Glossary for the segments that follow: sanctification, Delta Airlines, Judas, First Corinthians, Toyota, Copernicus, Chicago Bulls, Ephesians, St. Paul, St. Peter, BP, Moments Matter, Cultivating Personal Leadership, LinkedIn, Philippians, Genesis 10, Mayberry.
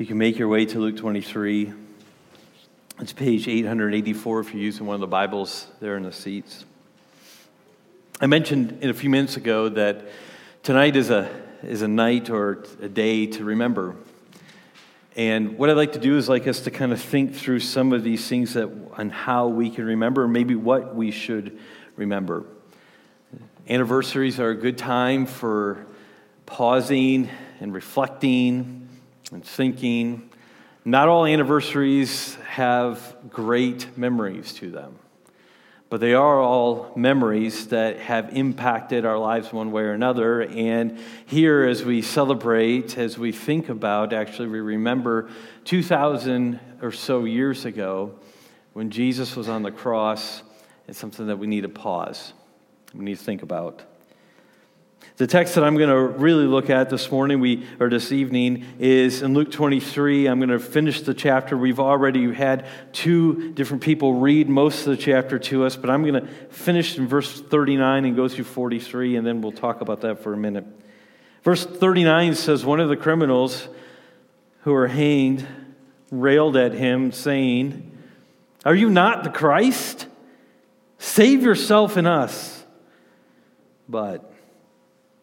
You can make your way to Luke 23. It's page 884 if you're using one of the Bibles there in the seats. I mentioned a few minutes ago that tonight is a night or a day to remember. And what I'd like to do is like us to kind of think through some of these things that on how we can remember, maybe what we should remember. Anniversaries are a good time for pausing and reflecting and thinking. Not all anniversaries have great memories to them, but they are all memories that have impacted our lives one way or another. And here, as we celebrate, as we think about, actually, we remember 2,000 or so years ago when Jesus was on the cross. It's something that we need to pause, we need to think about. The text that I'm going to really look at this evening, is in Luke 23. I'm going to finish the chapter. We've already had two different people read most of the chapter to us, but I'm going to finish in verse 39 and go through 43, and then we'll talk about that for a minute. Verse 39 says, "One of the criminals who were hanged railed at him, saying, 'Are you not the Christ? Save yourself and us.' But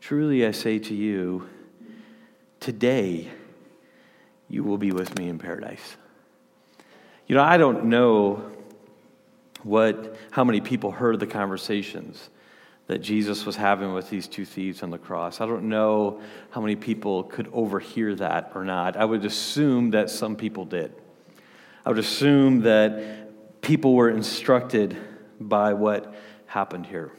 'Truly I say to you, today you will be with me in paradise.'" You know, I don't know how many people heard the conversations that Jesus was having with these two thieves on the cross. I don't know how many people could overhear that or not. I would assume that some people did. I would assume that people were instructed by what happened here.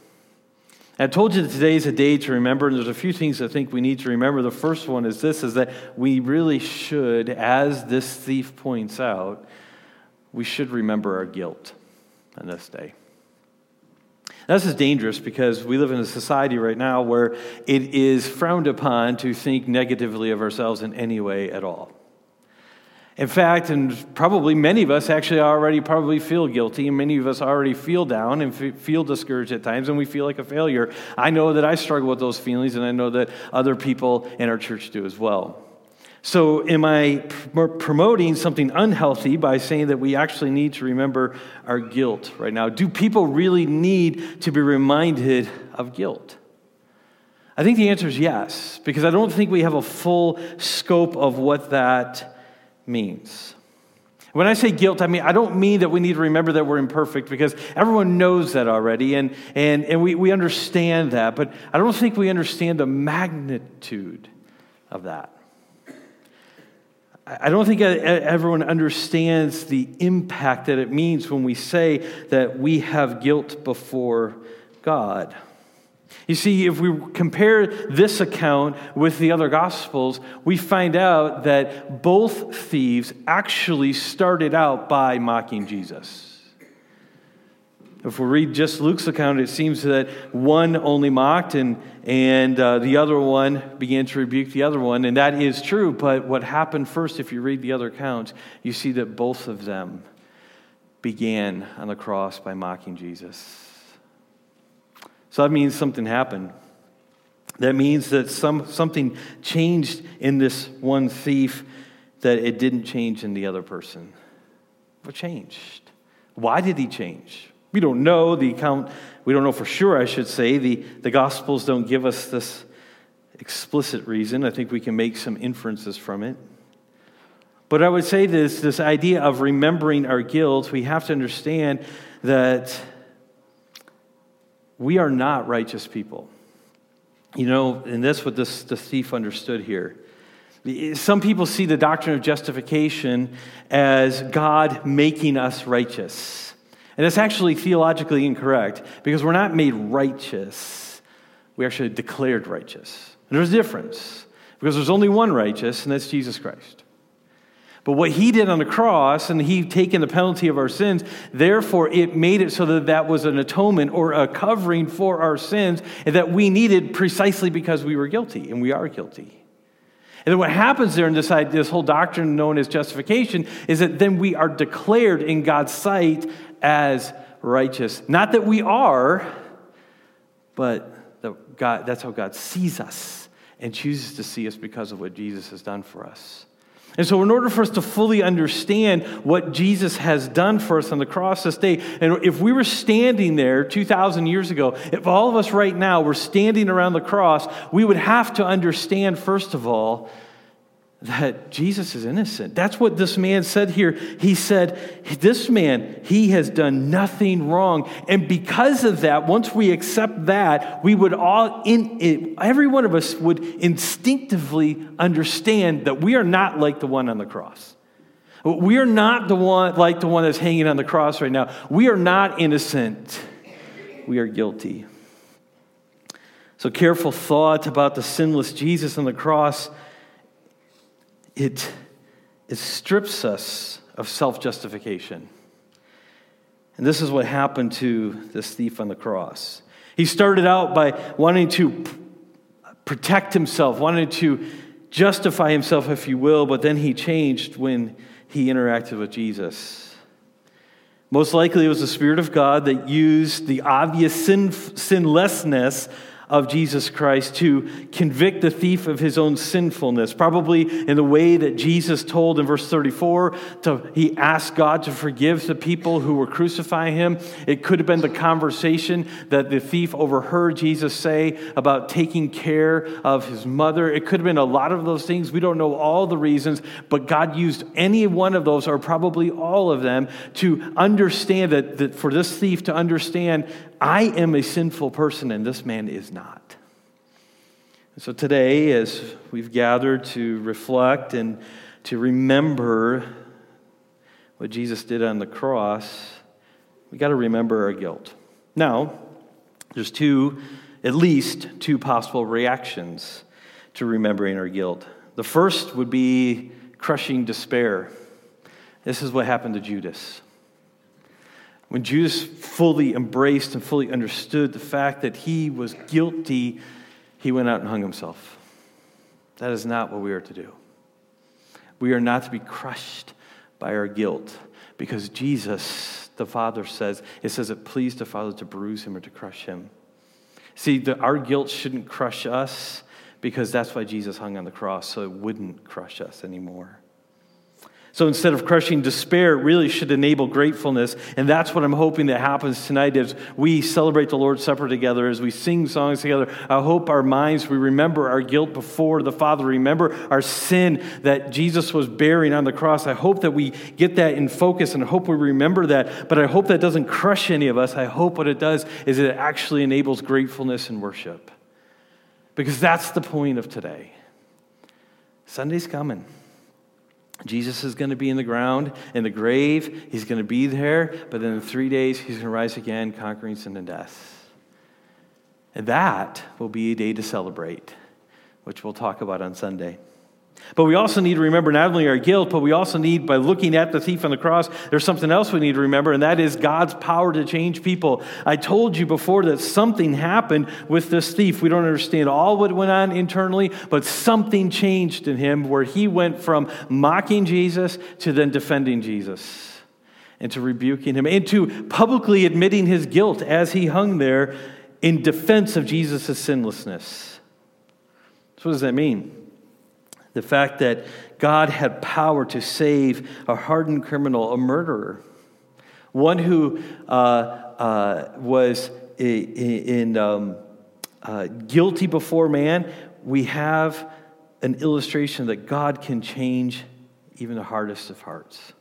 I told you that today is a day to remember, and there's a few things I think we need to remember. The first one is this, is that we really should, as this thief points out, we should remember our guilt on this day. Now, this is dangerous because we live in a society right now where it is frowned upon to think negatively of ourselves in any way at all. In fact, and probably many of us actually already probably feel guilty, and many of us already feel down and feel discouraged at times, and we feel like a failure. I know that I struggle with those feelings, and I know that other people in our church do as well. So am I promoting something unhealthy by saying that we actually need to remember our guilt right now? Do people really need to be reminded of guilt? I think the answer is yes, because I don't think we have a full scope of what that means. When I say guilt, I don't mean that we need to remember that we're imperfect, because everyone knows that already, and we understand that, but I don't think we understand the magnitude of that. I don't think everyone understands the impact that it means when we say that we have guilt before God. You see, if we compare this account with the other Gospels, we find out that both thieves actually started out by mocking Jesus. If we read just Luke's account, it seems that one only mocked and the other one began to rebuke the other one, and that is true. But what happened first, if you read the other accounts, you see that both of them began on the cross by mocking Jesus. So that means something happened. That means that something changed in this one thief that it didn't change in the other person. What changed? Why did he change? We don't know the account. We don't know for sure, I should say. The Gospels don't give us this explicit reason. I think we can make some inferences from it. But I would say this idea of remembering our guilt, we have to understand that we are not righteous people. You know, and that's what the thief understood here. Some people see the doctrine of justification as God making us righteous. And that's actually theologically incorrect, because we're not made righteous. We're actually declared righteous. And there's a difference, because there's only one righteous, and that's Jesus Christ. But what he did on the cross, and he taken the penalty of our sins, therefore it made it so that that was an atonement or a covering for our sins that we needed precisely because we were guilty, and we are guilty. And then what happens there in this whole doctrine known as justification is that then we are declared in God's sight as righteous. Not that we are, but that God, that's how God sees us and chooses to see us because of what Jesus has done for us. And so in order for us to fully understand what Jesus has done for us on the cross this day, and if we were standing there 2,000 years ago, if all of us right now were standing around the cross, we would have to understand, first of all, that Jesus is innocent. That's what this man said here. He said, this man, he has done nothing wrong. And because of that, once we accept that, we would all, every one of us would instinctively understand that we are not like the one on the cross. We are not the one like the one that's hanging on the cross right now. We are not innocent. We are guilty. So careful thought about the sinless Jesus on the cross, It strips us of self-justification. And this is what happened to this thief on the cross. He started out by wanting to protect himself, wanting to justify himself, if you will, but then he changed when he interacted with Jesus. Most likely it was the Spirit of God that used the obvious sinlessness of Jesus Christ to convict the thief of his own sinfulness, probably in the way that Jesus told in verse 34, he asked God to forgive the people who were crucifying him. It could have been the conversation that the thief overheard Jesus say about taking care of his mother. It could have been a lot of those things. We don't know all the reasons, but God used any one of those, or probably all of them, to understand that for this thief to understand, I am a sinful person and this man is not. And so today, as we've gathered to reflect and to remember what Jesus did on the cross, we got to remember our guilt. Now, there's at least two possible reactions to remembering our guilt. The first would be crushing despair. This is what happened to Judas. When Judas fully embraced and fully understood the fact that he was guilty, he went out and hung himself. That is not what we are to do. We are not to be crushed by our guilt, because Jesus, the Father, says it pleased the Father to bruise him or to crush him. See, our guilt shouldn't crush us, because that's why Jesus hung on the cross, so it wouldn't crush us anymore. So instead of crushing despair, it really should enable gratefulness. And that's what I'm hoping that happens tonight as we celebrate the Lord's Supper together, as we sing songs together. I hope our minds, we remember our guilt before the Father. Remember our sin that Jesus was bearing on the cross. I hope that we get that in focus, and I hope we remember that. But I hope that doesn't crush any of us. I hope what it does is it actually enables gratefulness and worship. Because that's the point of today. Sunday's coming. Jesus is going to be in the ground, in the grave. He's going to be there. But then in 3 days, he's going to rise again, conquering sin and death. And that will be a day to celebrate, which we'll talk about on Sunday. But we also need to remember not only our guilt, but we also need, by looking at the thief on the cross, there's something else we need to remember, and that is God's power to change people. I told you before that something happened with this thief. We don't understand all what went on internally, but something changed in him where he went from mocking Jesus to then defending Jesus, and to rebuking him, and to publicly admitting his guilt as he hung there in defense of Jesus' sinlessness. So what does that mean? The fact that God had power to save a hardened criminal, a murderer, one who was guilty before man. We have an illustration that God can change even the hardest of hearts.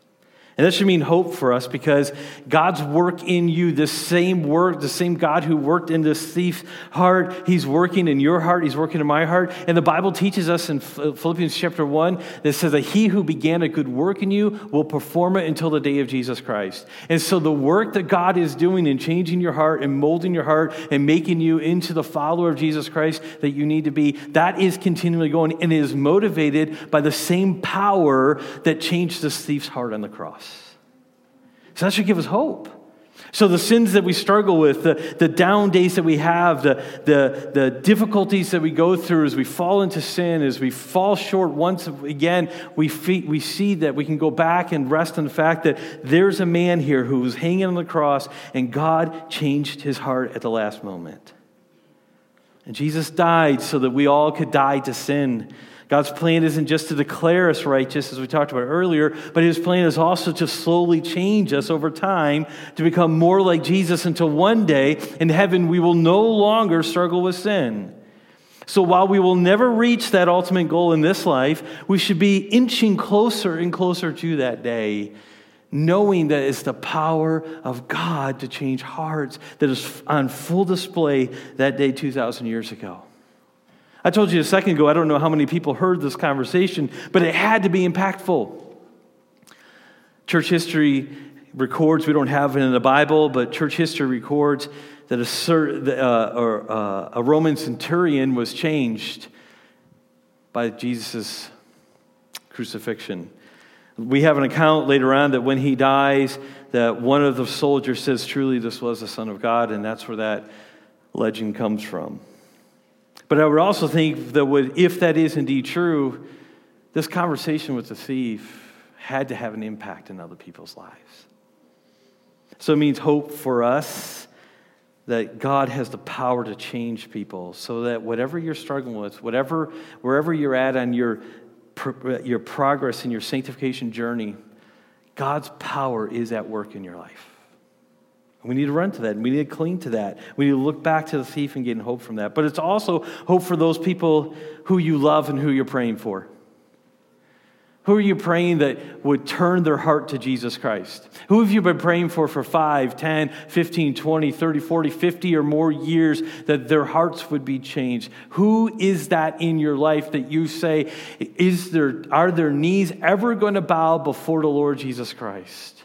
And this should mean hope for us, because God's work in you, this same work, the same God who worked in this thief's heart, he's working in your heart, he's working in my heart. And the Bible teaches us in Philippians chapter 1 that says that he who began a good work in you will perform it until the day of Jesus Christ. And so the work that God is doing in changing your heart and molding your heart and making you into the follower of Jesus Christ that you need to be, that is continually going, and is motivated by the same power that changed this thief's heart on the cross. So that should give us hope. So the sins that we struggle with, the down days that we have, the difficulties that we go through as we fall into sin, as we fall short once again, we see that we can go back and rest in the fact that there's a man here who was hanging on the cross, and God changed his heart at the last moment. And Jesus died so that we all could die to sin. God's plan isn't just to declare us righteous, as we talked about earlier, but his plan is also to slowly change us over time to become more like Jesus, until one day in heaven we will no longer struggle with sin. So while we will never reach that ultimate goal in this life, we should be inching closer and closer to that day, knowing that it's the power of God to change hearts that is on full display that day 2,000 years ago. I told you a second ago, I don't know how many people heard this conversation, but it had to be impactful. Church history records, we don't have it in the Bible, but church history records that a Roman centurion was changed by Jesus' crucifixion. We have an account later on that when he dies, that one of the soldiers says, "Truly, this was the Son of God," and that's where that legend comes from. But I would also think that if that is indeed true, this conversation with the thief had to have an impact in other people's lives. So it means hope for us that God has the power to change people, so that whatever you're struggling with, wherever you're at on your progress in your sanctification journey, God's power is at work in your life. We need to run to that. We need to cling to that. We need to look back to the thief and gain hope from that. But it's also hope for those people who you love and who you're praying for. Who are you praying that would turn their heart to Jesus Christ? Who have you been praying for 5, 10, 15, 20, 30, 40, 50 or more years that their hearts would be changed? Who is that in your life that you say, are their knees ever going to bow before the Lord Jesus Christ?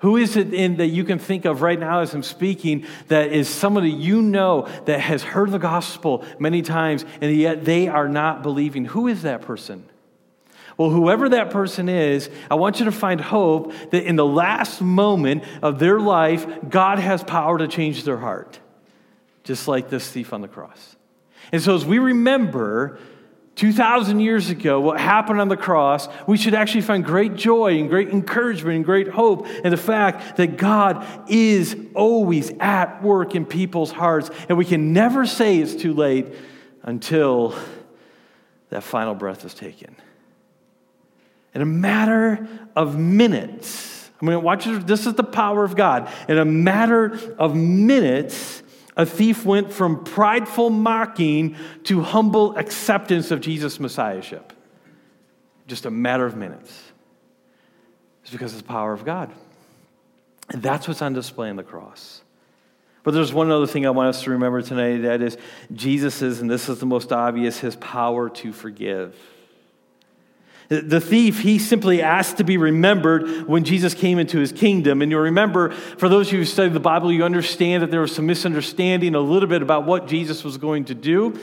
Who is it that you can think of right now as I'm speaking that is somebody you know that has heard the gospel many times and yet they are not believing? Who is that person? Well, whoever that person is, I want you to find hope that in the last moment of their life, God has power to change their heart, just like this thief on the cross. And so as we remember 2,000 years ago, what happened on the cross, we should actually find great joy and great encouragement and great hope in the fact that God is always at work in people's hearts, and we can never say it's too late until that final breath is taken. In a matter of minutes, I mean, watch this, this is the power of God. In a matter of minutes, a thief went from prideful mocking to humble acceptance of Jesus' messiahship. Just a matter of minutes. It's because of the power of God. And that's what's on display on the cross. But there's one other thing I want us to remember tonight, that is Jesus's, and this is the most obvious, his power to forgive. The thief, he simply asked to be remembered when Jesus came into his kingdom. And you'll remember, for those of you who study the Bible, you understand that there was some misunderstanding a little bit about what Jesus was going to do.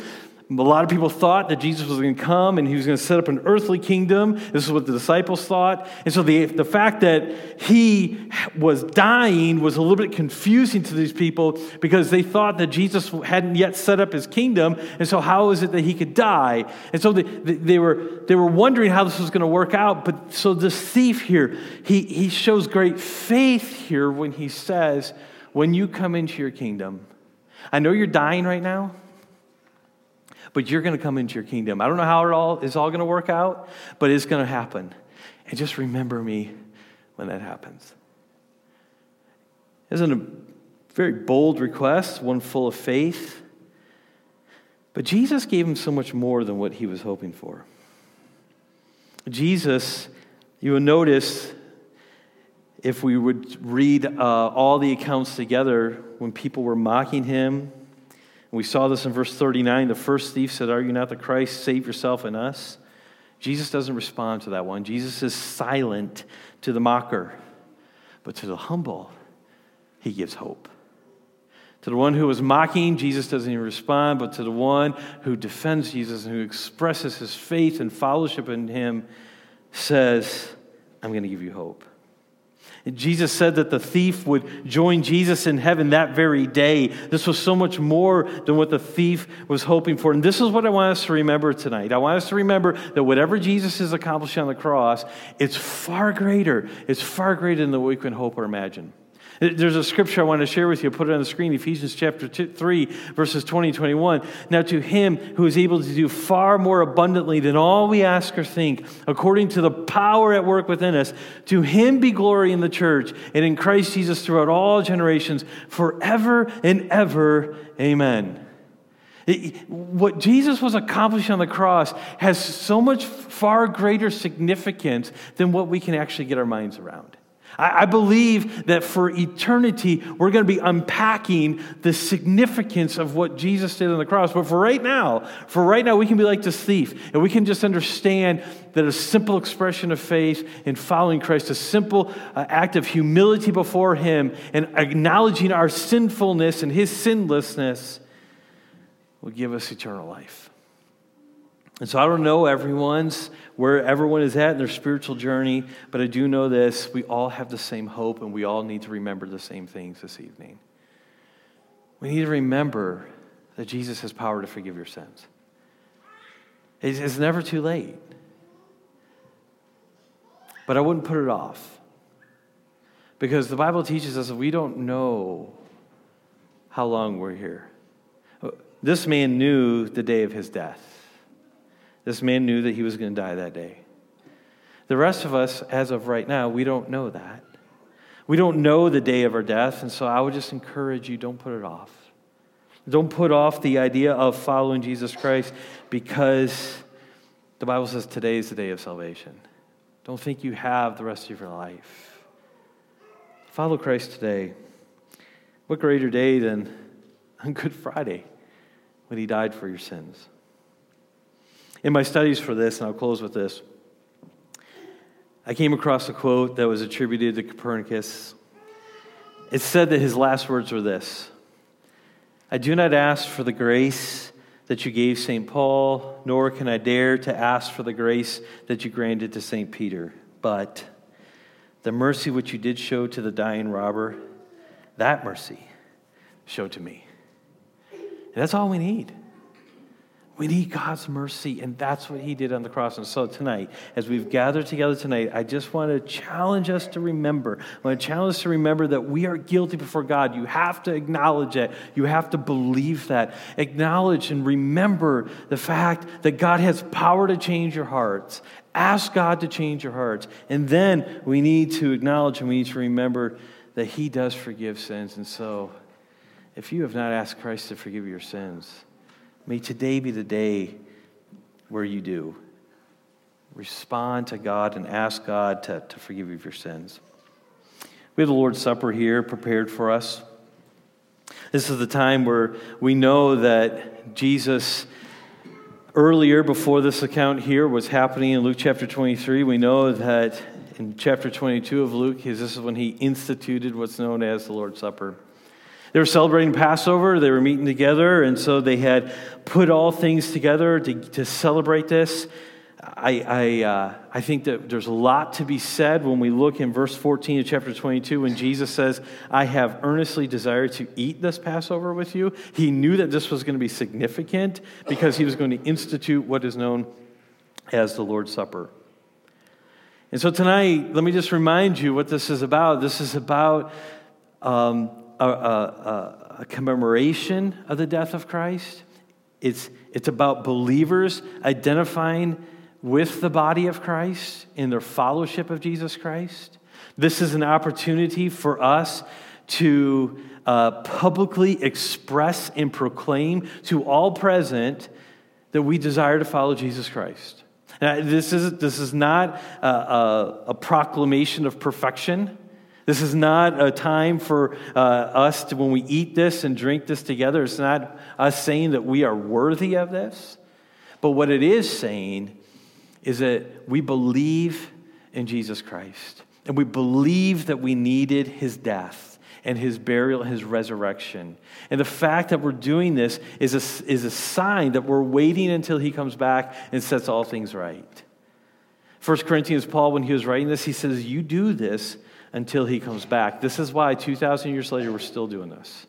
A lot of people thought that Jesus was going to come and he was going to set up an earthly kingdom. This is what the disciples thought. And so the fact that he was dying was a little bit confusing to these people, because they thought that Jesus hadn't yet set up his kingdom. And so how is it that he could die? And so they were wondering how this was going to work out. But so this thief here, he shows great faith here when he says, when you come into your kingdom, I know you're dying right now, but you're going to come into your kingdom. I don't know how it's all going to work out, but it's going to happen. And just remember me when that happens. Isn't a very bold request, one full of faith? But Jesus gave him so much more than what he was hoping for. Jesus, you will notice, if we would read all the accounts together, when people were mocking him, we saw this in verse 39, the first thief said, "Are you not the Christ? Save yourself and us." Jesus doesn't respond to that one. Jesus is silent to the mocker, but to the humble, he gives hope. To the one who was mocking, Jesus doesn't even respond, but to the one who defends Jesus and who expresses his faith and fellowship in him, says, "I'm going to give you hope." And Jesus said that the thief would join Jesus in heaven that very day. This was so much more than what the thief was hoping for. And this is what I want us to remember tonight. I want us to remember that whatever Jesus is accomplishing on the cross, it's far greater. It's far greater than what we can hope or imagine. There's a scripture I want to share with you. Put it on the screen, Ephesians chapter 3, verses 20 and 21. "Now to him who is able to do far more abundantly than all we ask or think, according to the power at work within us, to him be glory in the church and in Christ Jesus throughout all generations, forever and ever. Amen." What Jesus was accomplishing on the cross has so much far greater significance than what we can actually get our minds around. I believe that for eternity, we're going to be unpacking the significance of what Jesus did on the cross. But for right now, we can be like this thief, and we can just understand that a simple expression of faith in following Christ, a simple act of humility before him and acknowledging our sinfulness and his sinlessness will give us eternal life. And so I don't know where everyone is at in their spiritual journey, but I do know this, we all have the same hope and we all need to remember the same things this evening. We need to remember that Jesus has power to forgive your sins. It's never too late. But I wouldn't put it off, because the Bible teaches us that we don't know how long we're here. This man knew the day of his death. This man knew that he was going to die that day. The rest of us, as of right now, we don't know that. We don't know the day of our death, and so I would just encourage you, don't put it off. Don't put off the idea of following Jesus Christ, because the Bible says today is the day of salvation. Don't think you have the rest of your life. Follow Christ today. What greater day than on Good Friday when he died for your sins? In my studies for this, and I'll close with this, I came across a quote that was attributed to Copernicus. It said that his last words were this: "I do not ask for the grace that you gave St. Paul, nor can I dare to ask for the grace that you granted to St. Peter, but the mercy which you did show to the dying robber, that mercy show to me." And that's all we need. We need God's mercy, and that's what he did on the cross. And so tonight, as we've gathered together tonight, I just want to challenge us to remember. I want to challenge us to remember that we are guilty before God. You have to acknowledge that. You have to believe that. Acknowledge and remember the fact that God has power to change your hearts. Ask God to change your hearts. And then we need to acknowledge and we need to remember that he does forgive sins. And so if you have not asked Christ to forgive your sins, may today be the day where you do. Respond to God and ask God to forgive you of your sins. We have the Lord's Supper here prepared for us. This is the time where we know that Jesus, earlier before this account here, was happening in Luke chapter 23. We know that in chapter 22 of Luke, this is when he instituted what's known as the Lord's Supper. They were celebrating Passover. They were meeting together, and so they had put all things together to celebrate this. I think that there's a lot to be said when we look in verse 14 of chapter 22 when Jesus says, "I have earnestly desired to eat this Passover with you." He knew that this was going to be significant because he was going to institute what is known as the Lord's Supper. And so tonight, let me just remind you what this is about. This is about a commemoration of the death of Christ. It's about believers identifying with the body of Christ in their fellowship of Jesus Christ. This is an opportunity for us to publicly express and proclaim to all present that we desire to follow Jesus Christ. Now, this is not a proclamation of perfection. This is not a time for us to, when we eat this and drink this together, it's not us saying that we are worthy of this. But what it is saying is that we believe in Jesus Christ. And we believe that we needed his death and his burial and his resurrection. And the fact that we're doing this is a sign that we're waiting until he comes back and sets all things right. First Corinthians, Paul, when he was writing this, he says, you do this until he comes back. This is why 2,000 years later we're still doing this.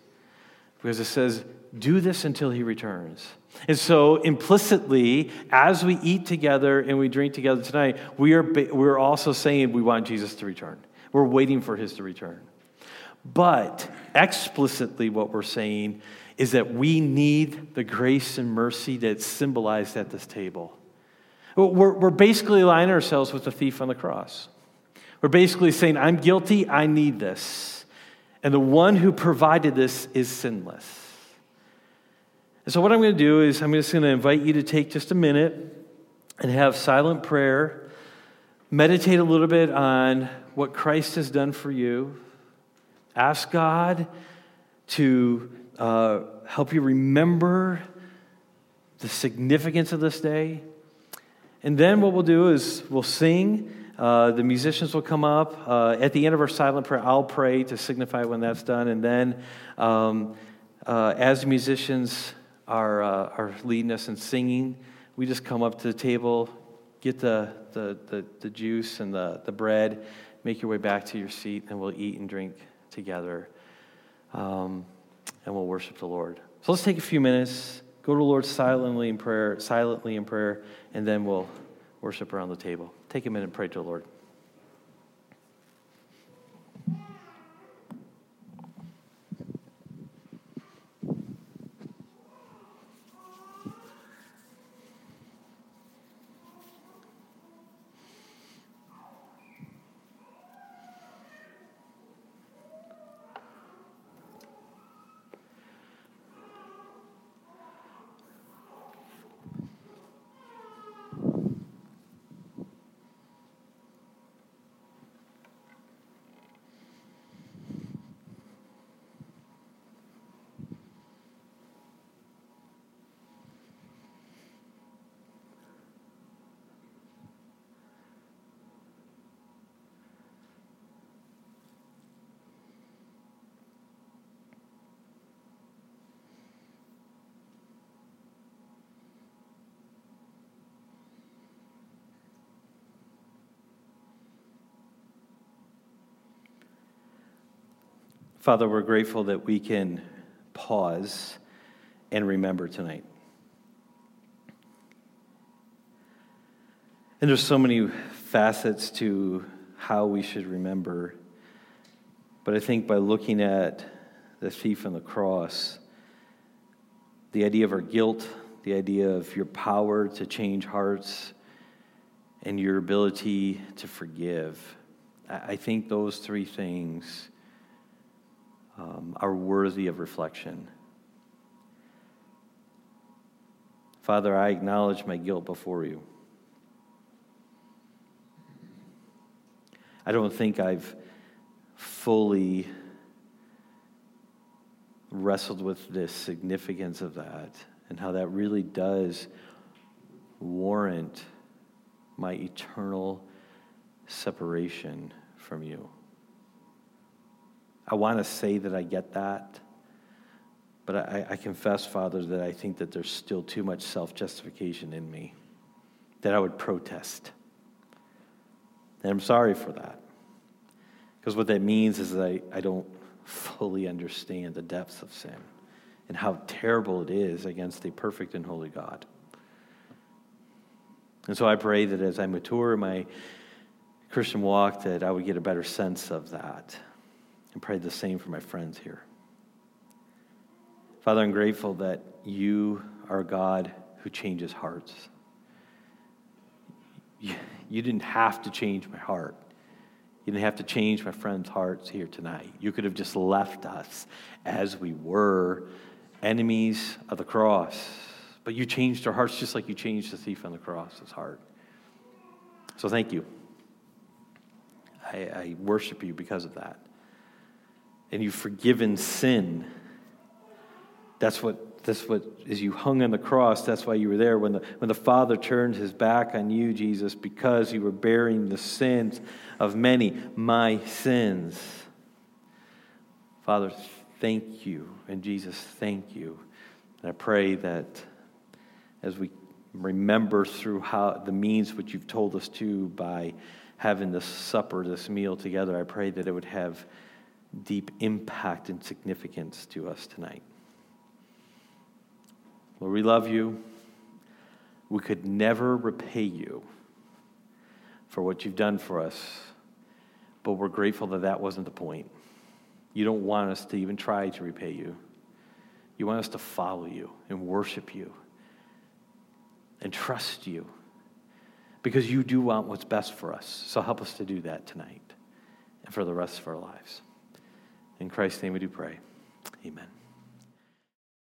Because it says, do this until he returns. And so implicitly, as we eat together and we drink together tonight, we're also saying we want Jesus to return. We're waiting for his to return. But explicitly what we're saying is that we need the grace and mercy that's symbolized at this table. We're basically aligning ourselves with the thief on the cross. We're basically saying, I'm guilty, I need this. And the one who provided this is sinless. And so what I'm going to do is I'm just going to invite you to take just a minute and have silent prayer, meditate a little bit on what Christ has done for you, ask God to help you remember the significance of this day. And then what we'll do is we'll sing. The musicians will come up. At the end of our silent prayer, I'll pray to signify when that's done. And then as the musicians are leading us in singing, we just come up to the table, get the juice and the bread, make your way back to your seat, and we'll eat and drink together. And we'll worship the Lord. So let's take a few minutes. Go to the Lord silently in prayer, and then we'll worship around the table. Take a minute and pray to the Lord. Father, we're grateful that we can pause and remember tonight. And there's so many facets to how we should remember. But I think by looking at the thief on the cross, the idea of our guilt, the idea of your power to change hearts, and your ability to forgive, I think those three things are worthy of reflection. Father, I acknowledge my guilt before you. I don't think I've fully wrestled with the significance of that and how that really does warrant my eternal separation from you. I want to say that I get that, but I confess, Father, that I think that there's still too much self-justification in me, that I would protest. And I'm sorry for that, because what that means is that I don't fully understand the depths of sin and how terrible it is against a perfect and holy God. And so I pray that as I mature in my Christian walk, that I would get a better sense of that. And pray the same for my friends here. Father, I'm grateful that you are a God who changes hearts. You didn't have to change my heart. You didn't have to change my friends' hearts here tonight. You could have just left us as we were, enemies of the cross. But you changed our hearts just like you changed the thief on the cross's heart. So thank you. I worship you because of that. and you've forgiven sin. That's what is you hung on the cross. That's why you were there. When the Father turned his back on you, Jesus, because you were bearing the sins of many, my sins. Father, thank you. And Jesus, thank you. And I pray that as we remember through how the means which you've told us to by having this supper, this meal together, I pray that it would have deep impact and significance to us tonight. Lord, we love you. We could never repay you for what you've done for us, but we're grateful that that wasn't the point. You don't want us to even try to repay you. You want us to follow you and worship you and trust you because you do want what's best for us. So help us to do that tonight and for the rest of our lives. In Christ's name we do pray. Amen.